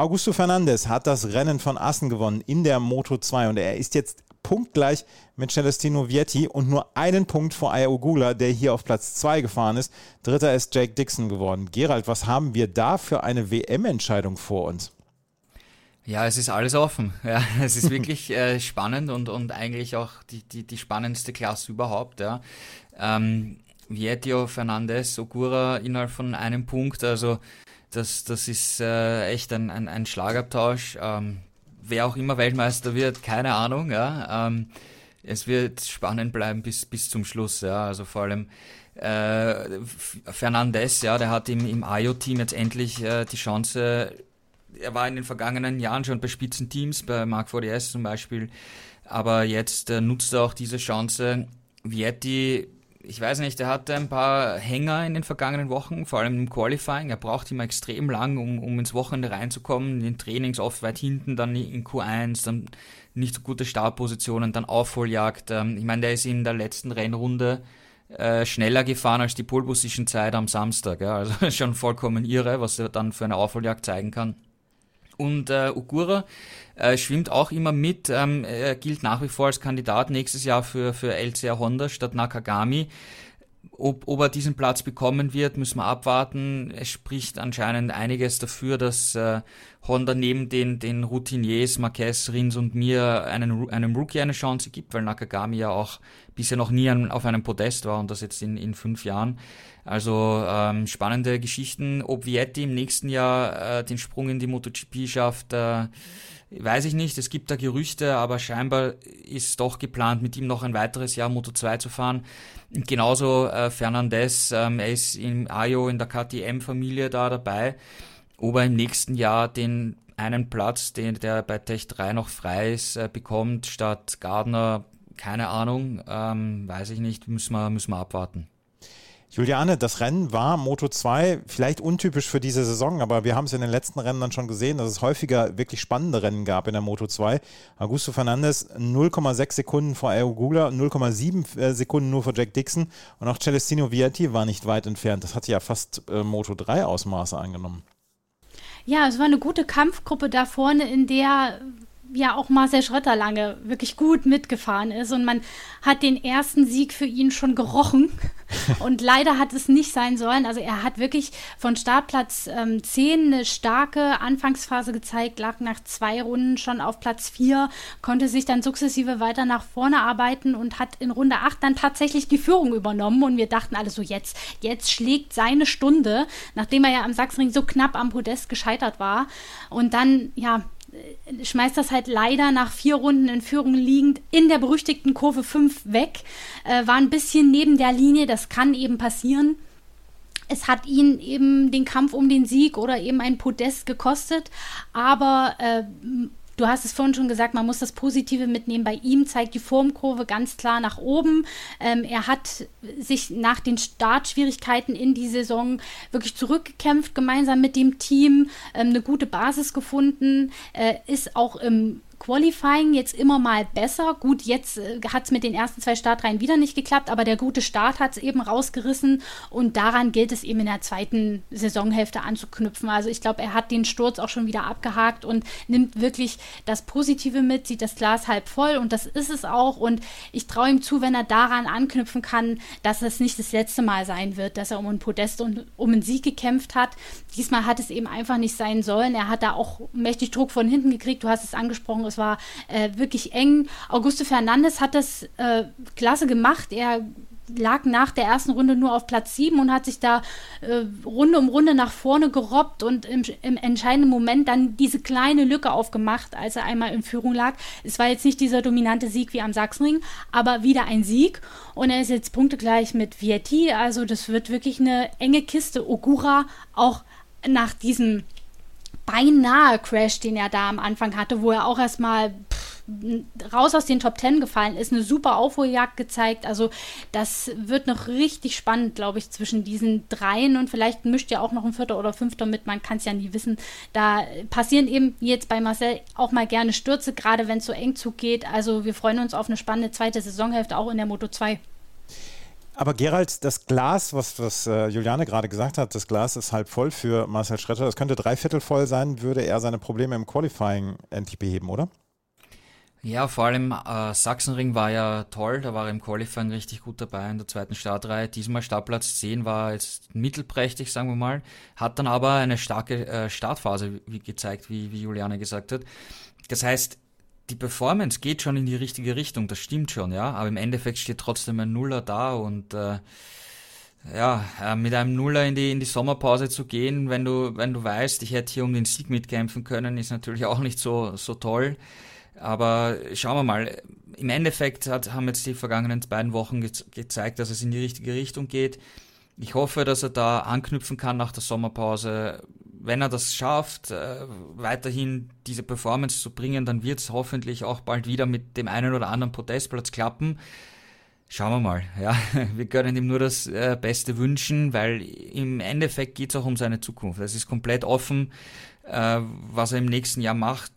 Augusto Fernandes hat das Rennen von Assen gewonnen in der Moto2 und er ist jetzt punktgleich mit Celestino Vietti und nur einen Punkt vor Aya Ogula, der hier auf Platz 2 gefahren ist. Dritter ist Jake Dixon geworden. Gerald, was haben wir da für eine WM-Entscheidung vor uns? Ja, es ist alles offen. Ja, es ist wirklich spannend und eigentlich auch die spannendste Klasse überhaupt. Ja. Vietti, Fernandes, Ogura innerhalb von einem Punkt, also das ist echt ein Schlagabtausch. Wer auch immer Weltmeister wird, keine Ahnung. Ja. Es wird spannend bleiben bis zum Schluss. Ja. Also vor allem Fernandes, ja, der hat im IO-Team jetzt endlich die Chance. Er war in den vergangenen Jahren schon bei Spitzenteams, bei Marc Marquez zum Beispiel. Aber jetzt nutzt er auch diese Chance. Vietti, ich weiß nicht, er hatte ein paar Hänger in den vergangenen Wochen, vor allem im Qualifying. Er braucht immer extrem lang, um ins Wochenende reinzukommen, in den Trainings oft weit hinten, dann in Q1, dann nicht so gute Startpositionen, dann Aufholjagd. Ich meine, der ist in der letzten Rennrunde schneller gefahren als die Pole-Position-Zeit am Samstag. Ja. Also schon vollkommen irre, was er dann für eine Aufholjagd zeigen kann. Und Ogura schwimmt auch immer mit, er gilt nach wie vor als Kandidat nächstes Jahr für LCR Honda statt Nakagami. Ob er diesen Platz bekommen wird, müssen wir abwarten. Es spricht anscheinend einiges dafür, dass Honda neben den Routiniers Marquez, Rins und Mir einem Rookie eine Chance gibt, weil Nakagami ja auch bisher noch nie auf einem Podest war und das jetzt in 5 Jahren. Also spannende Geschichten. Ob Vietti im nächsten Jahr den Sprung in die MotoGP schafft, Weiß ich nicht, es gibt da Gerüchte, aber scheinbar ist doch geplant, mit ihm noch ein weiteres Jahr Moto2 zu fahren. Genauso Fernandez, er ist in Ajo in der KTM-Familie da dabei, ob er im nächsten Jahr den einen Platz, der bei Tech 3 noch frei ist, bekommt, statt Gardner, keine Ahnung, weiß ich nicht, müssen wir abwarten. Juliane, das Rennen war Moto2 vielleicht untypisch für diese Saison, aber wir haben es in den letzten Rennen dann schon gesehen, dass es häufiger wirklich spannende Rennen gab in der Moto2. Augusto Fernandes 0,6 Sekunden vor Erugula, 0,7 Sekunden nur vor Jack Dixon und auch Celestino Vietti war nicht weit entfernt. Das hatte ja fast Moto3-Ausmaße angenommen. Ja, es war eine gute Kampfgruppe da vorne, in der ja auch Marcel Schrötter lange wirklich gut mitgefahren ist und man hat den ersten Sieg für ihn schon gerochen und leider hat es nicht sein sollen. Also er hat wirklich von Startplatz 10 eine starke Anfangsphase gezeigt, lag nach 2 Runden schon auf Platz 4, konnte sich dann sukzessive weiter nach vorne arbeiten und hat in Runde 8 dann tatsächlich die Führung übernommen und wir dachten alle so, jetzt schlägt seine Stunde, nachdem er ja am Sachsenring so knapp am Podest gescheitert war und dann, ja, schmeißt das halt leider nach 4 Runden in Führung liegend in der berüchtigten Kurve 5 weg, war ein bisschen neben der Linie, das kann eben passieren. Es hat ihn eben den Kampf um den Sieg oder eben ein Podest gekostet, aber du hast es vorhin schon gesagt, man muss das Positive mitnehmen. Bei ihm zeigt die Formkurve ganz klar nach oben. Er hat sich nach den Startschwierigkeiten in die Saison wirklich zurückgekämpft, gemeinsam mit dem Team, eine gute Basis gefunden, ist auch im Qualifying jetzt immer mal besser. Gut, jetzt hat es mit den ersten 2 Startreihen wieder nicht geklappt, aber der gute Start hat es eben rausgerissen und daran gilt es eben in der zweiten Saisonhälfte anzuknüpfen. Also ich glaube, er hat den Sturz auch schon wieder abgehakt und nimmt wirklich das Positive mit, sieht das Glas halb voll und das ist es auch und ich traue ihm zu, wenn er daran anknüpfen kann, dass es nicht das letzte Mal sein wird, dass er um ein Podest und um einen Sieg gekämpft hat. Diesmal hat es eben einfach nicht sein sollen. Er hat da auch mächtig Druck von hinten gekriegt, du hast es angesprochen, es war wirklich eng. Augusto Fernandes hat das klasse gemacht. Er lag nach der ersten Runde nur auf Platz 7 und hat sich da Runde um Runde nach vorne gerobbt und im entscheidenden Moment dann diese kleine Lücke aufgemacht, als er einmal in Führung lag. Es war jetzt nicht dieser dominante Sieg wie am Sachsenring, aber wieder ein Sieg. Und er ist jetzt punktegleich mit Vietti. Also das wird wirklich eine enge Kiste. Ogura auch nach diesem beinahe Crash, den er da am Anfang hatte, wo er auch erstmal raus aus den Top 10 gefallen ist, eine super Aufholjagd gezeigt. Also das wird noch richtig spannend, glaube ich, zwischen diesen dreien und vielleicht mischt ja auch noch ein 4. oder 5. mit, man kann es ja nie wissen. Da passieren eben jetzt bei Marcel auch mal gerne Stürze, gerade wenn es so eng zugeht. Also wir freuen uns auf eine spannende zweite Saisonhälfte, auch in der Moto 2. Aber Gerald, das Glas, was Juliane gerade gesagt hat, das Glas ist halb voll für Marcel Schrötter. Das könnte 3/4 voll sein, würde er seine Probleme im Qualifying endlich beheben, oder? Ja, vor allem Sachsenring war ja toll, da war er im Qualifying richtig gut dabei in der zweiten Startreihe. Diesmal Startplatz 10 war jetzt mittelprächtig, sagen wir mal, hat dann aber eine starke Startphase gezeigt, wie Juliane gesagt hat. Das heißt, die Performance geht schon in die richtige Richtung, das stimmt schon, ja. Aber im Endeffekt steht trotzdem ein Nuller da und mit einem Nuller in die Sommerpause zu gehen, wenn du weißt, ich hätte hier um den Sieg mitkämpfen können, ist natürlich auch nicht so toll. Aber schauen wir mal, im Endeffekt haben jetzt die vergangenen 2 Wochen gezeigt, dass es in die richtige Richtung geht. Ich hoffe, dass er da anknüpfen kann nach der Sommerpause. Wenn er das schafft, weiterhin diese Performance zu bringen, dann wird es hoffentlich auch bald wieder mit dem einen oder anderen Podestplatz klappen. Schauen wir mal. Ja, wir können ihm nur das Beste wünschen, weil im Endeffekt geht es auch um seine Zukunft. Es ist komplett offen, was er im nächsten Jahr macht.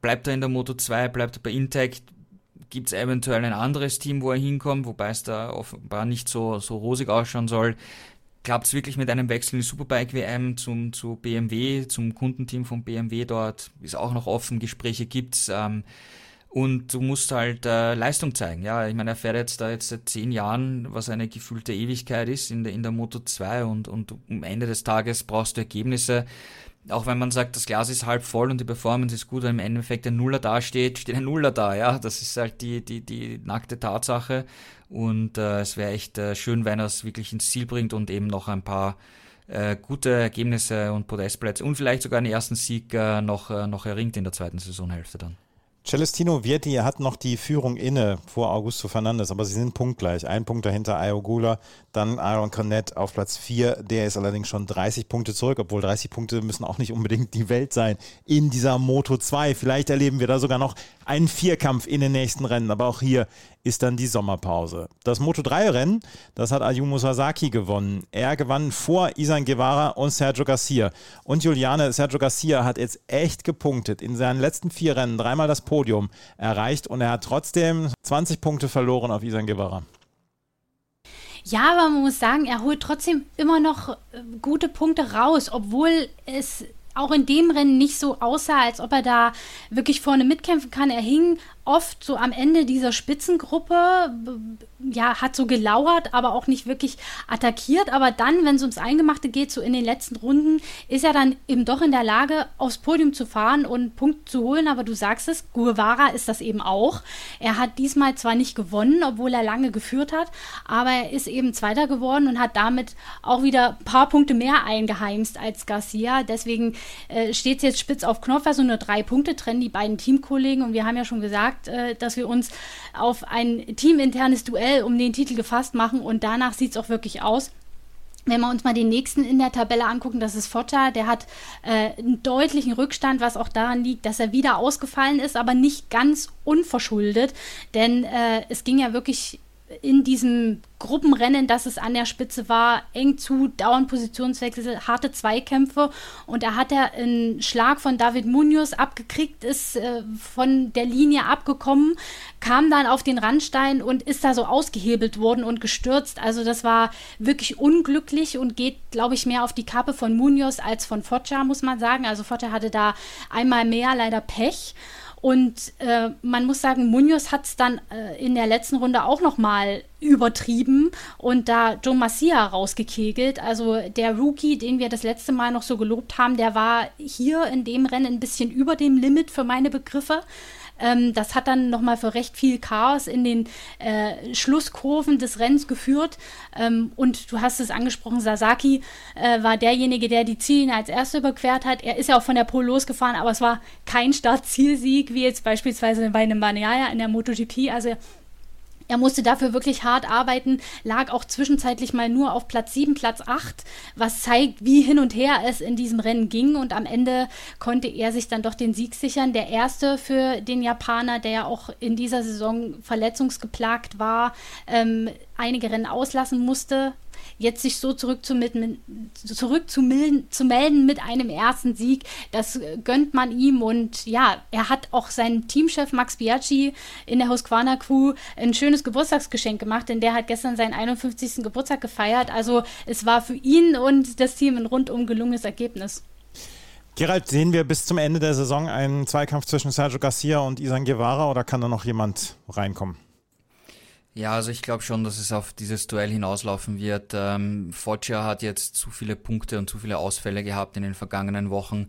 Bleibt er in der Moto 2, bleibt er bei Intact, gibt es eventuell ein anderes Team, wo er hinkommt, wobei es da offenbar nicht so rosig ausschauen soll. Klappt es wirklich mit einem Wechsel in die Superbike-WM zu BMW, zum Kundenteam von BMW dort? Ist auch noch offen, Gespräche gibt's. Und du musst halt Leistung zeigen. Ja, ich meine, er fährt jetzt seit 10 Jahren, was eine gefühlte Ewigkeit ist, in der Moto 2. Und am Ende des Tages brauchst du Ergebnisse. Auch wenn man sagt, das Glas ist halb voll und die Performance ist gut, weil im Endeffekt ein Nuller dasteht, steht ein Nuller da, ja. Das ist halt die nackte Tatsache und es wäre echt schön, wenn er es wirklich ins Ziel bringt und eben noch ein paar gute Ergebnisse und Podestplätze und vielleicht sogar einen ersten Sieg noch erringt in der zweiten Saisonhälfte dann. Celestino Vietti hat noch die Führung inne vor Augusto Fernandes, aber sie sind punktgleich. Ein Punkt dahinter Ayogula, dann Aaron Canet auf Platz 4. Der ist allerdings schon 30 Punkte zurück, obwohl 30 Punkte müssen auch nicht unbedingt die Welt sein in dieser Moto 2. Vielleicht erleben wir da sogar noch einen Vierkampf in den nächsten Rennen, aber auch hier ist dann die Sommerpause. Das Moto 3-Rennen, das hat Ayumu Sasaki gewonnen. Er gewann vor Izan Guevara und Sergio Garcia. Und Sergio Garcia hat jetzt echt gepunktet. In seinen letzten 4 Rennen dreimal das Podium erreicht und er hat trotzdem 20 Punkte verloren auf Izan Guevara. Ja, aber man muss sagen, er holt trotzdem immer noch gute Punkte raus, obwohl es auch in dem Rennen nicht so aussah, als ob er da wirklich vorne mitkämpfen kann. Er hing oft so am Ende dieser Spitzengruppe, ja, hat so gelauert, aber auch nicht wirklich attackiert. Aber dann, wenn es ums Eingemachte geht, so in den letzten Runden, ist er dann eben doch in der Lage, aufs Podium zu fahren und Punkte zu holen. Aber du sagst es, Guevara ist das eben auch. Er hat diesmal zwar nicht gewonnen, obwohl er lange geführt hat, aber er ist eben Zweiter geworden und hat damit auch wieder ein paar Punkte mehr eingeheimst als Garcia. Deswegen steht es jetzt spitz auf Knopf, also nur 3 Punkte trennen die beiden Teamkollegen. Und wir haben ja schon gesagt, dass wir uns auf ein teaminternes Duell um den Titel gefasst machen und danach sieht es auch wirklich aus. Wenn wir uns mal den nächsten in der Tabelle angucken, das ist Foggia, der hat einen deutlichen Rückstand, was auch daran liegt, dass er wieder ausgefallen ist, aber nicht ganz unverschuldet, denn es ging ja wirklich in diesem Gruppenrennen, dass es an der Spitze war, eng zu, dauernd Positionswechsel, harte Zweikämpfe und da hat er einen Schlag von David Munoz abgekriegt, ist von der Linie abgekommen, kam dann auf den Randstein und ist da so ausgehebelt worden und gestürzt, also das war wirklich unglücklich und geht, glaube ich, mehr auf die Kappe von Munoz als von Foggia, muss man sagen, also Foggia hatte da einmal mehr leider Pech. Und man muss sagen, Munoz hat es dann in der letzten Runde auch nochmal übertrieben und da Joe Massilla rausgekegelt. Also der Rookie, den wir das letzte Mal noch so gelobt haben, der war hier in dem Rennen ein bisschen über dem Limit für meine Begriffe. Das hat dann nochmal für recht viel Chaos in den Schlusskurven des Rennens geführt. Und du hast es angesprochen, Sasaki war derjenige, der die Ziellinie als Erster überquert hat. Er ist ja auch von der Pole losgefahren, aber es war kein Start-Ziel-Sieg, wie jetzt beispielsweise bei einem Bagnaia in der MotoGP. Also er musste dafür wirklich hart arbeiten, lag auch zwischenzeitlich mal nur auf Platz 7, Platz 8, was zeigt, wie hin und her es in diesem Rennen ging. Und am Ende konnte er sich dann doch den Sieg sichern. Der erste für den Japaner, der ja auch in dieser Saison verletzungsgeplagt war, einige Rennen auslassen musste. Jetzt sich so zurückzumelden mit einem ersten Sieg, das gönnt man ihm. Und ja, er hat auch seinem Teamchef Max Biaggi in der Husqvarna Crew ein schönes Geburtstagsgeschenk gemacht, denn der hat gestern seinen 51. Geburtstag gefeiert. Also es war für ihn und das Team ein rundum gelungenes Ergebnis. Gerald, sehen wir bis zum Ende der Saison einen Zweikampf zwischen Sergio Garcia und Izan Guevara oder kann da noch jemand reinkommen? Ja, also ich glaube schon, dass es auf dieses Duell hinauslaufen wird. Foggia hat jetzt zu viele Punkte und zu viele Ausfälle gehabt in den vergangenen Wochen.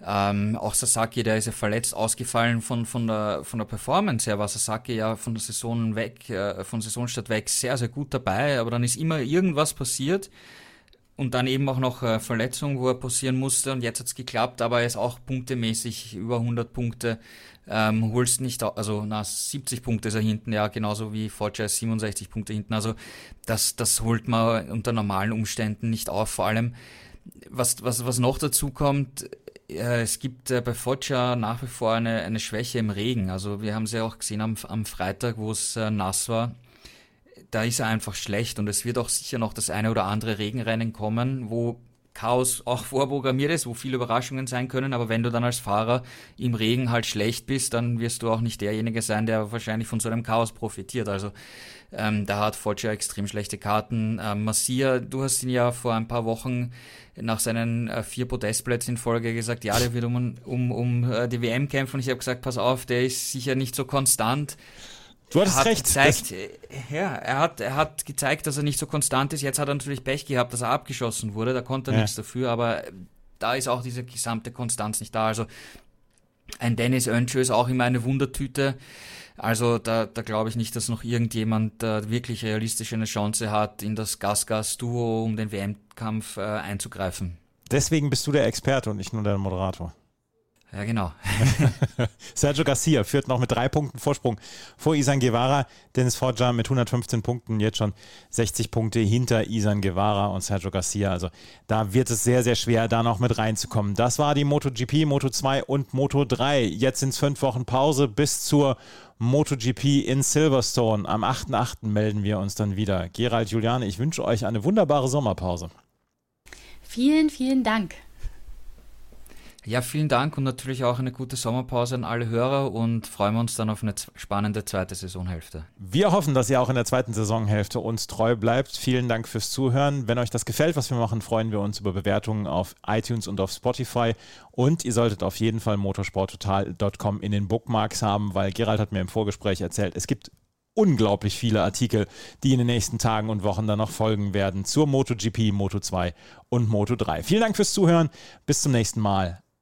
Auch Sasaki, der ist ja verletzt ausgefallen von der Performance her, war Sasaki ja von Saisonstart weg sehr, sehr gut dabei, aber dann ist immer irgendwas passiert und dann eben auch noch Verletzung, wo er passieren musste und jetzt hat's geklappt, aber er ist auch punktemäßig über 100 Punkte. Holst nicht, 70 Punkte ist er hinten, ja, genauso wie Foggia ist 67 Punkte hinten, also das holt man unter normalen Umständen nicht auf, vor allem, was noch dazu kommt, es gibt bei Foggia nach wie vor eine Schwäche im Regen, also wir haben es ja auch gesehen am Freitag, wo es nass war, da ist er einfach schlecht und es wird auch sicher noch das eine oder andere Regenrennen kommen, wo Chaos auch vorprogrammiert ist, wo viele Überraschungen sein können, aber wenn du dann als Fahrer im Regen halt schlecht bist, dann wirst du auch nicht derjenige sein, der wahrscheinlich von so einem Chaos profitiert. Also da hat Foggia extrem schlechte Karten. Massilla, du hast ihn ja vor ein paar Wochen nach seinen 4 Podestplätzen in Folge gesagt, ja, der wird um die WM kämpfen und ich habe gesagt, pass auf, der ist sicher nicht so konstant. Du hattest recht. Er hat gezeigt, dass er nicht so konstant ist. Jetzt hat er natürlich Pech gehabt, dass er abgeschossen wurde. Da konnte er nichts dafür, aber da ist auch diese gesamte Konstanz nicht da. Also Ein Dennis Öntschö ist auch immer eine Wundertüte. Also da glaube ich nicht, dass noch irgendjemand wirklich realistisch eine Chance hat, in das Gas-Gas-Duo um den WM-Kampf einzugreifen. Deswegen bist du der Experte und nicht nur der Moderator. Ja, genau. Sergio Garcia führt noch mit 3 Punkten Vorsprung vor Izan Guevara. Dennis Foggia mit 115 Punkten, jetzt schon 60 Punkte hinter Izan Guevara und Sergio Garcia. Also da wird es sehr, sehr schwer, da noch mit reinzukommen. Das war die MotoGP, Moto2 und Moto3. Jetzt sind es 5 Wochen Pause bis zur MotoGP in Silverstone. Am 8.8. melden wir uns dann wieder. Gerald, Juliane, ich wünsche euch eine wunderbare Sommerpause. Vielen, vielen Dank. Ja, vielen Dank und natürlich auch eine gute Sommerpause an alle Hörer und freuen wir uns dann auf eine spannende zweite Saisonhälfte. Wir hoffen, dass ihr auch in der zweiten Saisonhälfte uns treu bleibt. Vielen Dank fürs Zuhören. Wenn euch das gefällt, was wir machen, freuen wir uns über Bewertungen auf iTunes und auf Spotify. Und ihr solltet auf jeden Fall motorsporttotal.com in den Bookmarks haben, weil Gerald hat mir im Vorgespräch erzählt, es gibt unglaublich viele Artikel, die in den nächsten Tagen und Wochen dann noch folgen werden zur MotoGP, Moto2 und Moto3. Vielen Dank fürs Zuhören. Bis zum nächsten Mal.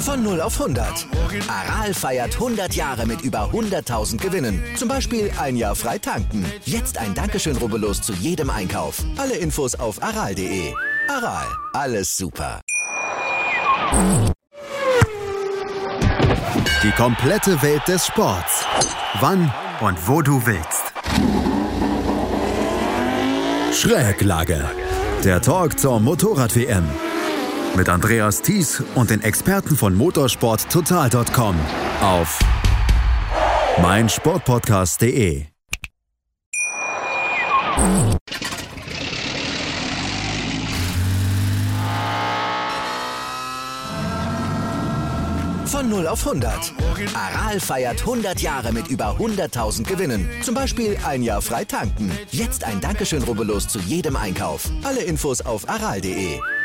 Von 0 auf 100. Aral feiert 100 Jahre mit über 100.000 Gewinnen. Zum Beispiel ein Jahr frei tanken. Jetzt ein Dankeschön, rubbellos zu jedem Einkauf. Alle Infos auf aral.de. Aral, alles super. Die komplette Welt des Sports. Wann und wo du willst. Schräglage. Der Talk zur Motorrad-WM. Mit Andreas Thies und den Experten von motorsporttotal.com auf meinsportpodcast.de. Von 0 auf 100. Aral feiert 100 Jahre mit über 100.000 Gewinnen. Zum Beispiel ein Jahr frei tanken. Jetzt ein Dankeschön, rubbellos zu jedem Einkauf. Alle Infos auf aral.de.